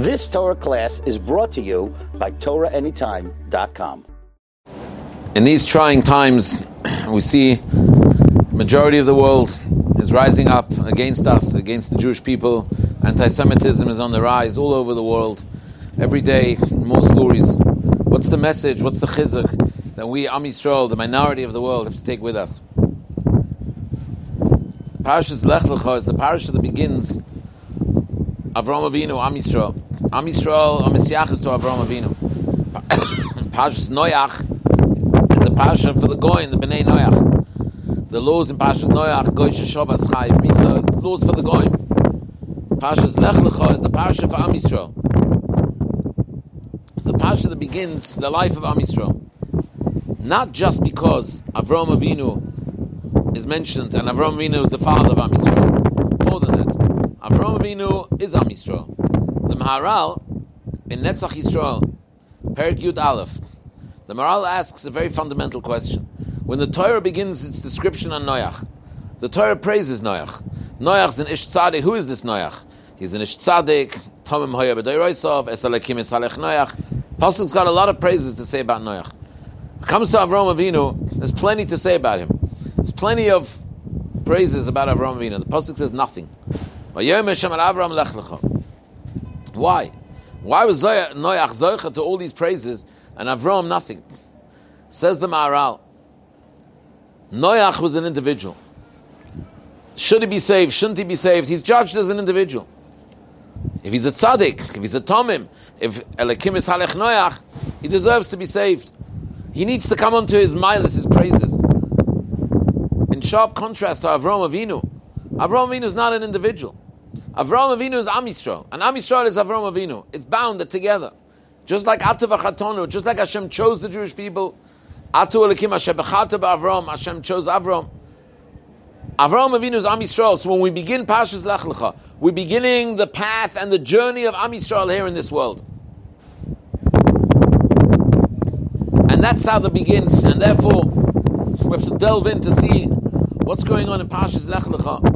This Torah class is brought to you by TorahAnytime.com. In these trying times, we see the majority of the world is rising up against us, against the Jewish people. Anti-Semitism is on the rise all over the world. Every day, more stories. What's the message? What's the chizuk that we, Am Yisrael, the minority of the world, have to take with us? Parashas Lech Lecha is the parasha that begins Avraham Avinu, Am Yisrael. Am Yisrael, HaMashiach is to Avraham Avinu. Parashas Noach is the parasha for the Goyim, the Bnei Noach. The laws in Parashas Noach, Goy Sheshavas Chayiv Misa, laws for the Goyim. Parashas Lech Lecha is the parasha for Am Yisrael. It's a parasha that begins the life of Am Yisrael. Not just because Avraham Avinu is mentioned and Avraham Avinu is the father of Am Yisrael. More than that, Avraham Avinu is Am Yisrael. The Maharal in Netzach Yisrael, Perek Yud Aleph, the Maharal asks a very fundamental question. When the Torah begins its description on Noach, the Torah praises Noach. Noach's an Ish Tzaddik. Who is this Noach? He's an Ish Tzaddik. Tomim Hoya B'day Roisov, Esalekim Esalech Noach. Apostle's got a lot of praises to say about Noach. When it comes to Avraham Avinu, there's plenty to say about him. There's plenty of praises about Avraham Avinu. The apostle says nothing. Why? Why was Noach Zoycha to all these praises and Avraham nothing? Says the Maharal, Noach was an individual. Should he be saved? Shouldn't he be saved? He's judged as an individual. If he's a tzaddik, if he's a tomim, if Elekim is halech Noach, he deserves to be saved. He needs to come onto his milas, his praises. In sharp contrast to Avraham Avinu. Avraham Avinu is not an individual. Avraham Avinu is Am Yisrael. And Am Yisrael is Avraham Avinu. It's bounded together. Just like Atu v'chatonu, just like Hashem chose the Jewish people, Atu Elekim Hashem b'chatu b'Avraham, Hashem chose Avraham. Avraham Avinu is Am Yisrael. So when we begin Parshas Lech Lecha, we're beginning the path and the journey of Am Yisrael here in this world. And that's how it begins. And therefore, we have to delve in to see what's going on in Parshas Lech Lecha.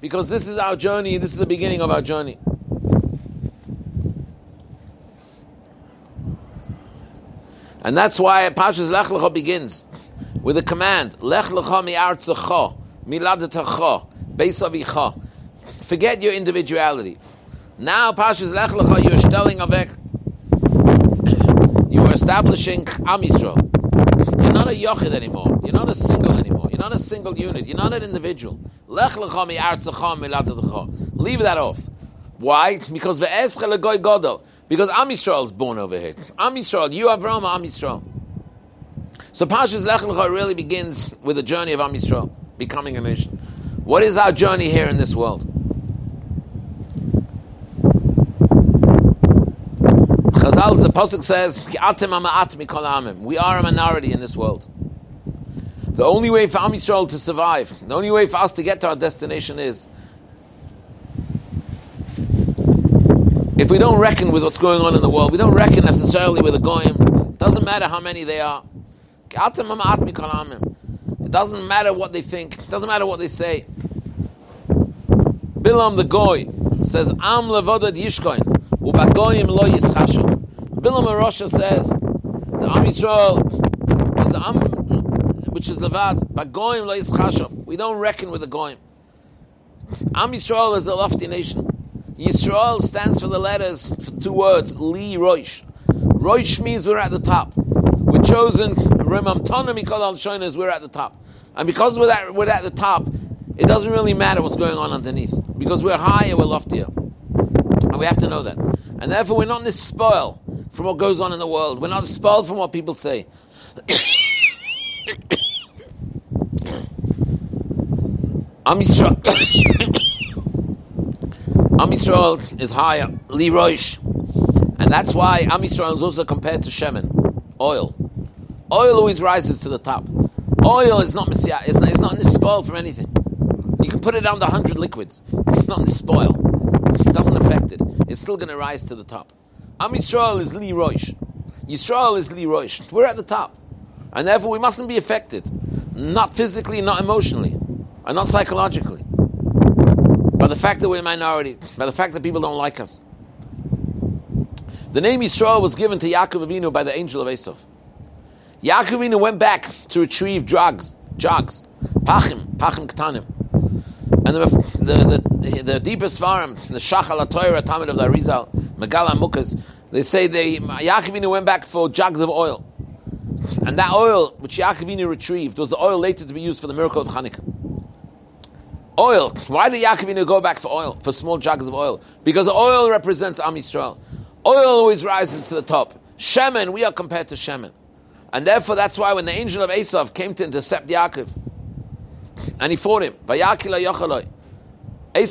Because this is our journey. This is the beginning of our journey. And that's why Parshas Lech Lecha begins with a command. Lech Lecha mi'artzecha. Miladatecha, Beisavicha. Forget your individuality. Now, Parshas Lech Lecha, you're stelling avek. You are establishing Am Yisrael. You're not a yochid anymore. You're not a single anymore. You're not a single unit. You're not an individual. Lech Lecha mi'artzecha miladatecha. Leave that off. Why? Because ve'escha legoy godol. Because Am Yisrael is born over here. Am Yisrael. You Avraham Am Yisrael. So Parshas Lech Lecha really begins with the journey of Am Yisrael. Becoming a nation. What is our journey here in this world? Chazal, the Pasuk says, we are a minority in this world. The only way for Am Yisrael to survive, the only way for us to get to our destination is if we don't reckon with what's going on in the world, we don't reckon necessarily with the Goyim, doesn't matter how many they are. Doesn't matter what they think. Doesn't matter what they say. Bilaam the Goy says, "Am levodad yishkoin, ubagoyim lo yischashu." Bilaam Arosha says, "The Am Yisrael is the Am which is levad, bagoyim lo yischashu." We don't reckon with the Goyim. Am Yisrael is a lofty nation. Yisrael stands for the letters for two words: Li Roish. Roish means we're at the top. We're chosen. We're at the top. And because we're at the top, it doesn't really matter what's going on underneath. Because we're higher, we're loftier. And we have to know that. And therefore we're not despoiled from what goes on in the world. We're not despoiled from what people say. Am Yisrael is higher. Li Roish. And that's why Am Yisrael is also compared to Shemen. Oil. Oil always rises to the top. Oil is not Messiah. It's not despoiled from anything. You can put it under 100 liquids. It's not despoiled. It doesn't affect it. It's still going to rise to the top. Am Yisrael is Li Roish. Yisrael is Li Roish. We're at the top. And therefore we mustn't be affected. Not physically, not emotionally, and not psychologically. By the fact that we're a minority. By the fact that people don't like us. The name Yisrael was given to Yaakov Avinu by the angel of Esav. Yaakov Avinu went back to retrieve drugs, pachim ketanim. And the deepest farm, the Shachal HaTorah, Talmid of the Arizal, Megal HaMukas, they say Yaakov Avinu went back for jugs of oil. And that oil, which Yaakov Avinu retrieved, was the oil later to be used for the miracle of Hanukkah. Oil. Why did Yaakov Avinu go back for oil, for small jugs of oil? Because oil represents Am Yisrael. Oil always rises to the top. Shemen, we are compared to Shemen. And therefore, that's why when the angel of Esav came to intercept Yaakov, and he fought him, the Malach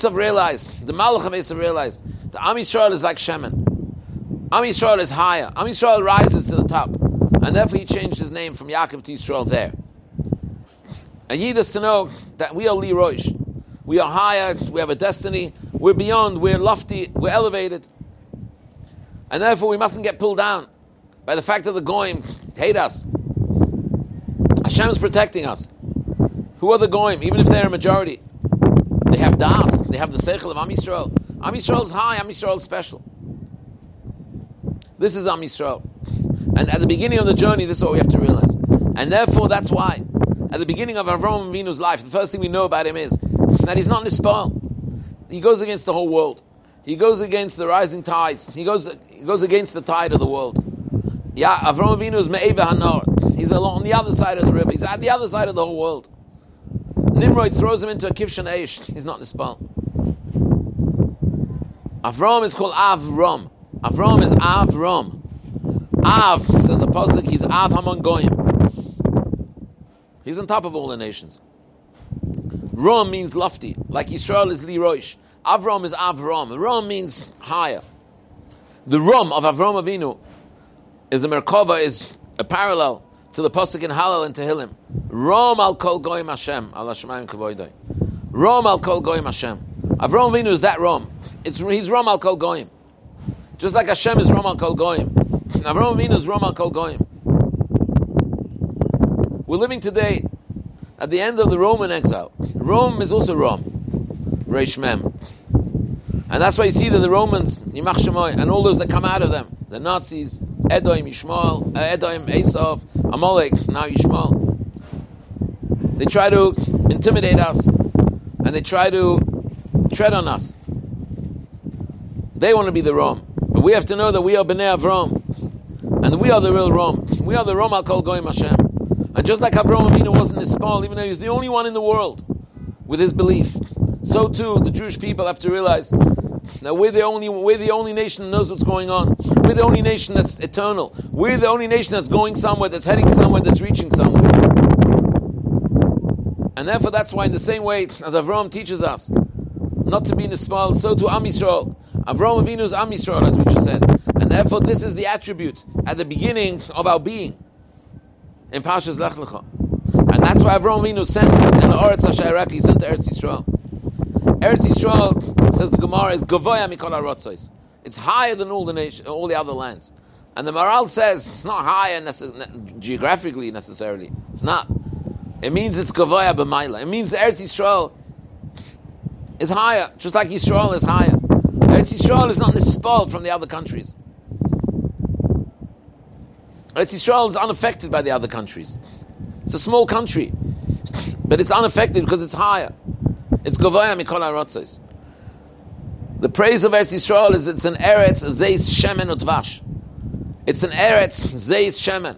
of Esav realized, that Am Yisrael is like Shemen. Am Yisrael is higher. Am Yisrael rises to the top. And therefore, he changed his name from Yaakov to Yisrael there. And he needs to know that we are Lirosh. We are higher. We have a destiny. We're beyond. We're lofty. We're elevated. And therefore, we mustn't get pulled down by the fact that the Goyim hate us. Hashem is protecting us. Who are the Goyim? Even if they're a majority, they have Da'as. They have the Seichel of Am Yisrael. Am Yisrael is high. Am Yisrael is special. This is Am Yisrael. And at the beginning of the journey, this is what we have to realize. And therefore, that's why at the beginning of Avraham Avinu's life, the first thing we know about him is that he's not Nispal. He goes against the whole world. He goes against the rising tides. He goes against the tide of the world. Yeah, Avraham Avinu is Me'eva Hanar. He's on the other side of the river. He's at the other side of the whole world. Nimrod throws him into a Kivshan Eish. He's not Nispal. Avraham is called Avram. Avram is Avram. Av, says the Pasuk, he's Av Hamon Goyim. He's on top of all the nations. Rom means lofty, like Yisrael is Lirosh. Avram is Avram. Rom means higher. The Rom of Avram Avinu is the Merkava, is a parallel to the Pasuk in Halal and Tehillim. Rom al Kol Goyim Hashem, Allah Shemayim Kavoidai. Rom al Kol Goyim Hashem. Avram Avinu is that Rom. He's Rom al Kol Goyim. Just like Hashem is Rom al Kol Goyim. Avraham Avinu is Rom al Kol Goyim. We're living today at the end of the Roman exile. Rome is also Rom, Reish Mem, and that's why you see that the Romans, Yimach Shemoy, and all those that come out of them, the Nazis, Edom, Esav, Amalek, now Yishmael. They try to intimidate us, and they try to tread on us. They want to be the Rom. But we have to know that we are Bnei Avram. And we are the real Rom. We are the Rom al Kol Goyim Hashem. And just like Avraham Avinu wasn't Nispal, even though he's the only one in the world with his belief, so too the Jewish people have to realize that we're the only nation that knows what's going on. We're the only nation that's eternal. We're the only nation that's going somewhere, that's heading somewhere, that's reaching somewhere. And therefore that's why in the same way as Avraham teaches us not to be Nispal, so too Am Yisrael. Avraham Avinu is Am Yisrael, as we just said. And therefore this is the attribute at the beginning of our being in Parshas Lech Lecha. And that's why Avraham Avinu sent in the Oretz HaShairach, he sent to Eretz Yisrael. Eretz Yisrael, says the Gemara, is Gavoya Mikol HaRotzois. It's higher than all the nation, all the other lands. And the Maharal says it's not higher geographically necessarily. It's not. It means it's Gavoya B'maila. It means Eretz Yisrael is higher, just like Yisrael is higher. Eretz Yisrael is not nispal from the other countries. Eretz Yisrael is unaffected by the other countries. It's a small country, but it's unaffected because it's higher. It's Gavoya Mikol HaRotzos. The praise of Eretz Yisrael is it's an Eretz Zeis Shemen Udvash. It's an Eretz Zeis Shemen.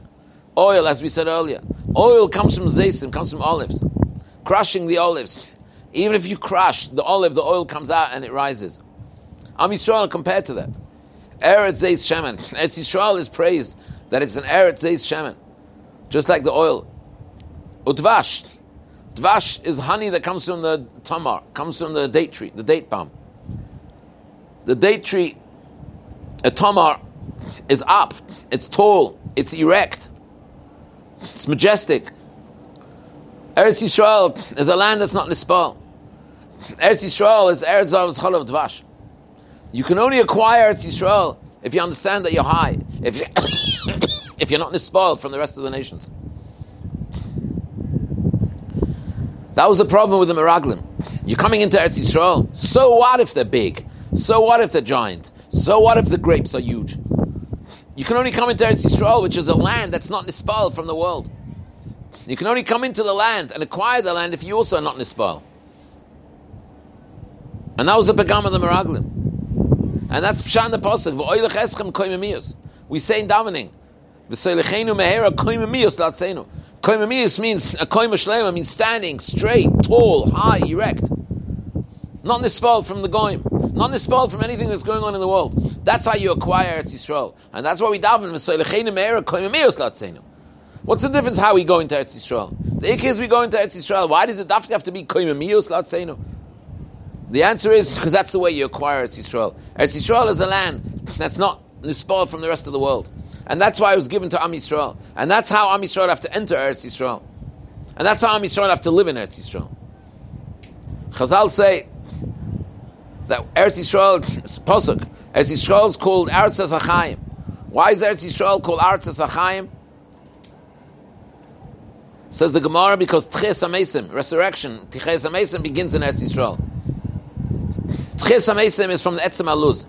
Oil, as we said earlier. Oil comes from Zeisim, comes from olives. Crushing the olives. Even if you crush the olive, the oil comes out and it rises. Am Yisrael compared to that. Eretz Zeis Shemen. Eretz Yisrael is praised that it's an Eretz Zeis Shemen. Just like the oil. Udvash. Dvash is honey that comes from the tamar, comes from the date tree, the date palm. The date tree, a tamar, is up. It's tall. It's erect. It's majestic. Eretz Yisrael is a land that's not nispal. Eretz Yisrael is Arizal is Chalav Dvash. You can only acquire Eretz Yisrael if you understand that you're high, if you're not nispal from the rest of the nations. That was the problem with the Meraglim. You're coming into Eretz Yisrael. So what if they're big? So what if they're giant? So what if the grapes are huge? You can only come into Eretz Yisrael, which is a land that's not nispal from the world. You can only come into the land and acquire the land if you also are not nispal. And that was the Pagam of the Meraglim. And that's Pshan the Pasuk. We say in davening, Koimemius means, a koim shlema means standing straight, tall, high, erect. Not nispal from the goyim. Not nispal from anything that's going on in the world. That's how you acquire Eretz Yisrael. And that's why we daven. What's the difference how we go into Eretz Yisrael? The ikh is we go into Eretz Yisrael. Why does the dafti have to be koimemius latseinu? The answer is because that's the way you acquire Eretz Yisrael. Eretz Yisrael is a land that's not nispal from the rest of the world. And that's why it was given to Am Yisrael. And that's how Am Yisrael have to enter Eretz Yisrael. And that's how Am Yisrael have to live in Eretz Yisrael. Chazal say that Eretz Yisrael is posuk. Eretz Yisrael is called Aretz HaChaim. Why is Eretz Yisrael called Aretz HaChaim? Says the Gemara, because Techiyas HaMeisim, resurrection, Techiyas HaMeisim begins in Eretz Yisrael. Techiyas HaMeisim is from the Etzem HaLuz,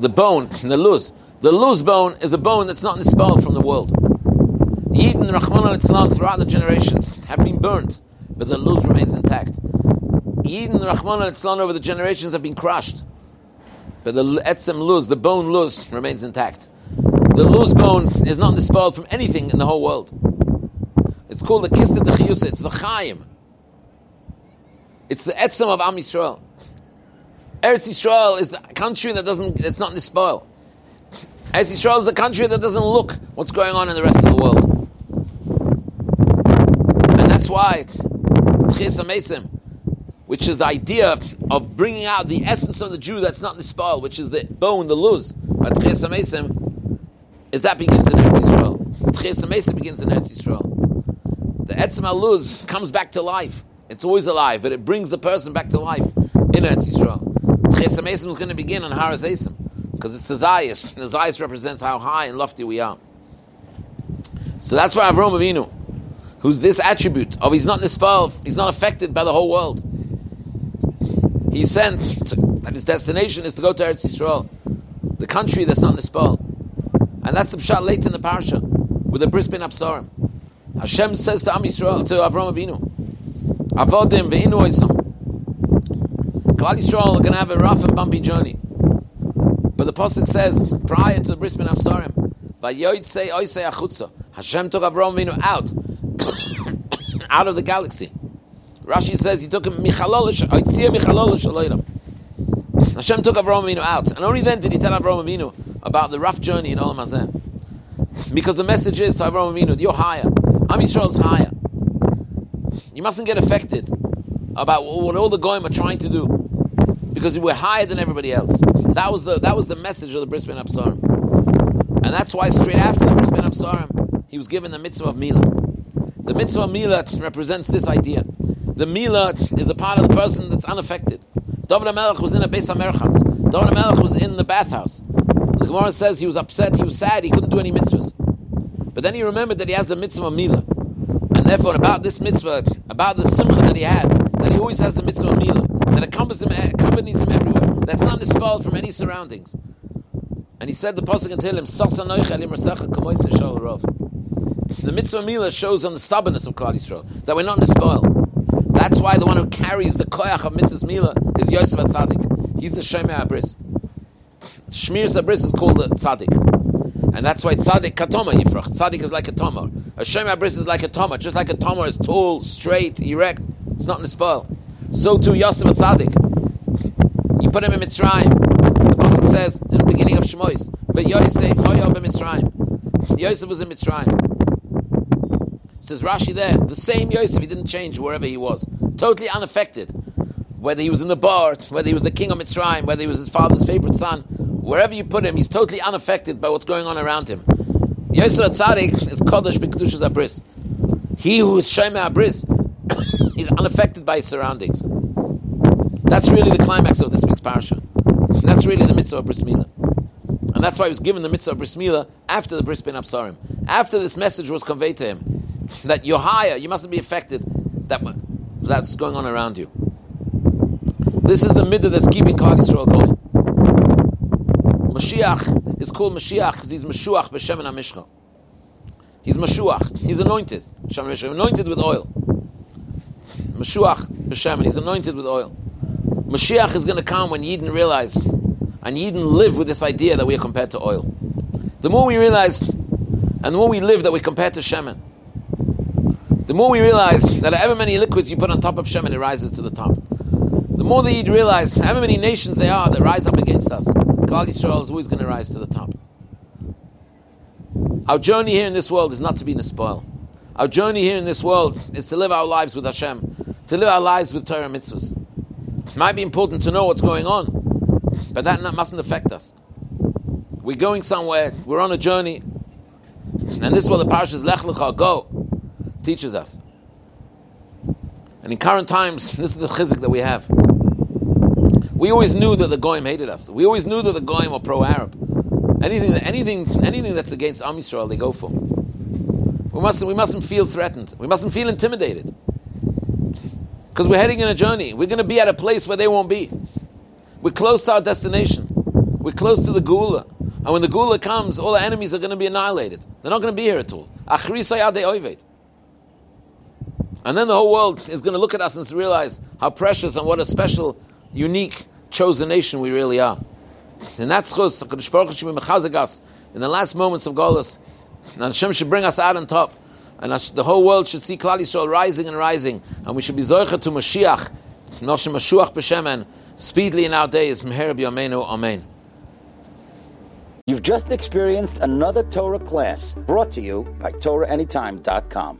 the bone, the luz. The luz bone is a bone that's not nispal from the world. The Yidden, Rachman al-Itzlan, throughout the generations have been burnt, but the luz remains intact. Yidden, Rachman al-Itzlan, over the generations have been crushed, but the etzem luz, the bone luz, remains intact. The luz bone is not nispal from anything in the whole world. It's called the kista d'chiyusa, it's the chayim. It's the etzem of Am Yisrael. Eretz Yisrael is the country that it's not nispal. Eretz Yisrael is a country that doesn't look what's going on in the rest of the world. And that's why Techiyas HaMeisim, which is the idea of bringing out the essence of the Jew that's not nispal, which is the bone, the luz, but Techiyas HaMeisim, is that begins in Eretz Yisrael. Techiyas HaMeisim begins in Eretz Yisrael. The etzem aluz comes back to life. It's always alive, but it brings the person back to life in Eretz Yisrael. Techiyas HaMeisim is going to begin on Har HaZeisim, because it's the Zayas. The Zayas represents how high and lofty we are. So that's why Avram Avinu, who's this attribute of he's not nispal, he's not affected by the whole world. He's sent, and his destination is to go to Eretz Yisrael, the country that's not nispal. And that's the pshat late in the parsha with the Bris Bein HaBesarim. Hashem says to Am Yisrael, to Avram Avinu, Avodim ve'inu oisam. Klal Yisrael are going to have a rough and bumpy journey. But the pasuk says, prior to the Bris Bein HaBesarim, Vayoytzei oisei achutza. Hashem took Avraham Avinu out of the galaxy. Rashi says he took him michalol. Hashem took Avraham Avinu out, and only then did he tell Avraham Avinu about the rough journey in Olam Hazeh. Because the message is to Avraham Avinu, you're higher. Am Yisrael's higher. You mustn't get affected about what all the goyim are trying to do, because we're higher than everybody else. That was the message of the Bris Bein HaBesarim. And that's why straight after the Bris Bein HaBesarim, he was given the mitzvah of Mila. The mitzvah of Mila represents this idea. The Mila is a part of the person that's unaffected. Dovra Melech was in a Beis HaMerchatz. Dovra Melech was in the bathhouse. The Gemara says he was upset, he was sad, he couldn't do any mitzvahs. But then he remembered that he has the mitzvah of Mila. And therefore, about this mitzvah, about the simcha that he had, that he always has the mitzvah of Mila, that accompanies him everywhere, that's not dispelled from any surroundings. And he said the pasuk and tell him, the mitzvah Mila shows on the stubbornness of Klal Yisrael, that we're not dispelled. That's why the one who carries the koyach of mitzvah Mila is Yosef Tzaddik. He's the Shemir Abris. Shemir Abris is called the Tzaddik. And that's why Tzaddik katoma yifrach. Tzaddik is like a tomar. A Shemir Abris is like a tomar. Just like a tomar is tall, straight, erect, it's not dispelled. So too Yosef Tzaddik. You put him in Mitzrayim. The pasuk says in the beginning of Shemois, but Yosef hoya b'Mitzrayim. Yosef was in Mitzrayim. Says Rashi there, the same Yosef, he didn't change wherever he was. Totally unaffected. Whether he was in the bar, whether he was the king of Mitzrayim, whether he was his father's favorite son, wherever you put him, he's totally unaffected by what's going on around him. Yosef Tzaddik is Kodesh b'Kedushas Abris. He who is Shemei Abris, he's unaffected by his surroundings. That's really the climax of this week's parasha. That's really the mitzvah of Bris Mila. And that's why he was given the mitzvah of Bris Mila after the Bris Bein HaBesarim. After this message was conveyed to him, that you're higher, you mustn't be affected that's going on around you. This is the middah that's keeping Klal Yisrael going. Mashiach is called Mashiach because he's Mashuach b'Shem and HaMishcha. He's Mashuach. He's anointed. Shem and HaMishcha. Anointed with oil. Mashuach b'Shem and he's anointed with oil. Mashiach is going to come when Yidden realize and Yidden live with this idea that we are compared to oil. The more we realize and the more we live that we're compared to Shemen, the more we realize that however many liquids you put on top of Shemen, it rises to the top. The more that you'd realize however many nations there are that rise up against us, Klal Yisrael is always going to rise to the top. Our journey here in this world is not to be Nispoil. Our journey here in this world is to live our lives with Hashem, to live our lives with Torah mitzvahs. It might be important to know what's going on, but that mustn't affect us. We're going somewhere, we're on a journey, and this is what the parashas Lech Lecha, go, teaches us. And in current times, this is the chizuk that we have. We always knew that the Goyim hated us. We always knew that the Goyim were pro-Arab. Anything that's against Am Yisrael, they go for. We mustn't feel threatened. We mustn't feel intimidated. Because we're heading in a journey. We're going to be at a place where they won't be. We're close to our destination. We're close to the Geula. And when the Geula comes, all our enemies are going to be annihilated. They're not going to be here at all. And then the whole world is going to look at us and realize how precious and what a special, unique, chosen nation we really are. And that's Chus, HaKadosh Baruch Hu should be mechazek us in the last moments of Golus. And Hashem should bring us out on top. And the whole world should see Klal Yisrael rising and rising. And we should be zoicha to Mashiach, Moshe Mashuach b'Shemen, speedily in our days. Meher b'Yameinu, Amen. You've just experienced another Torah class brought to you by TorahAnytime.com.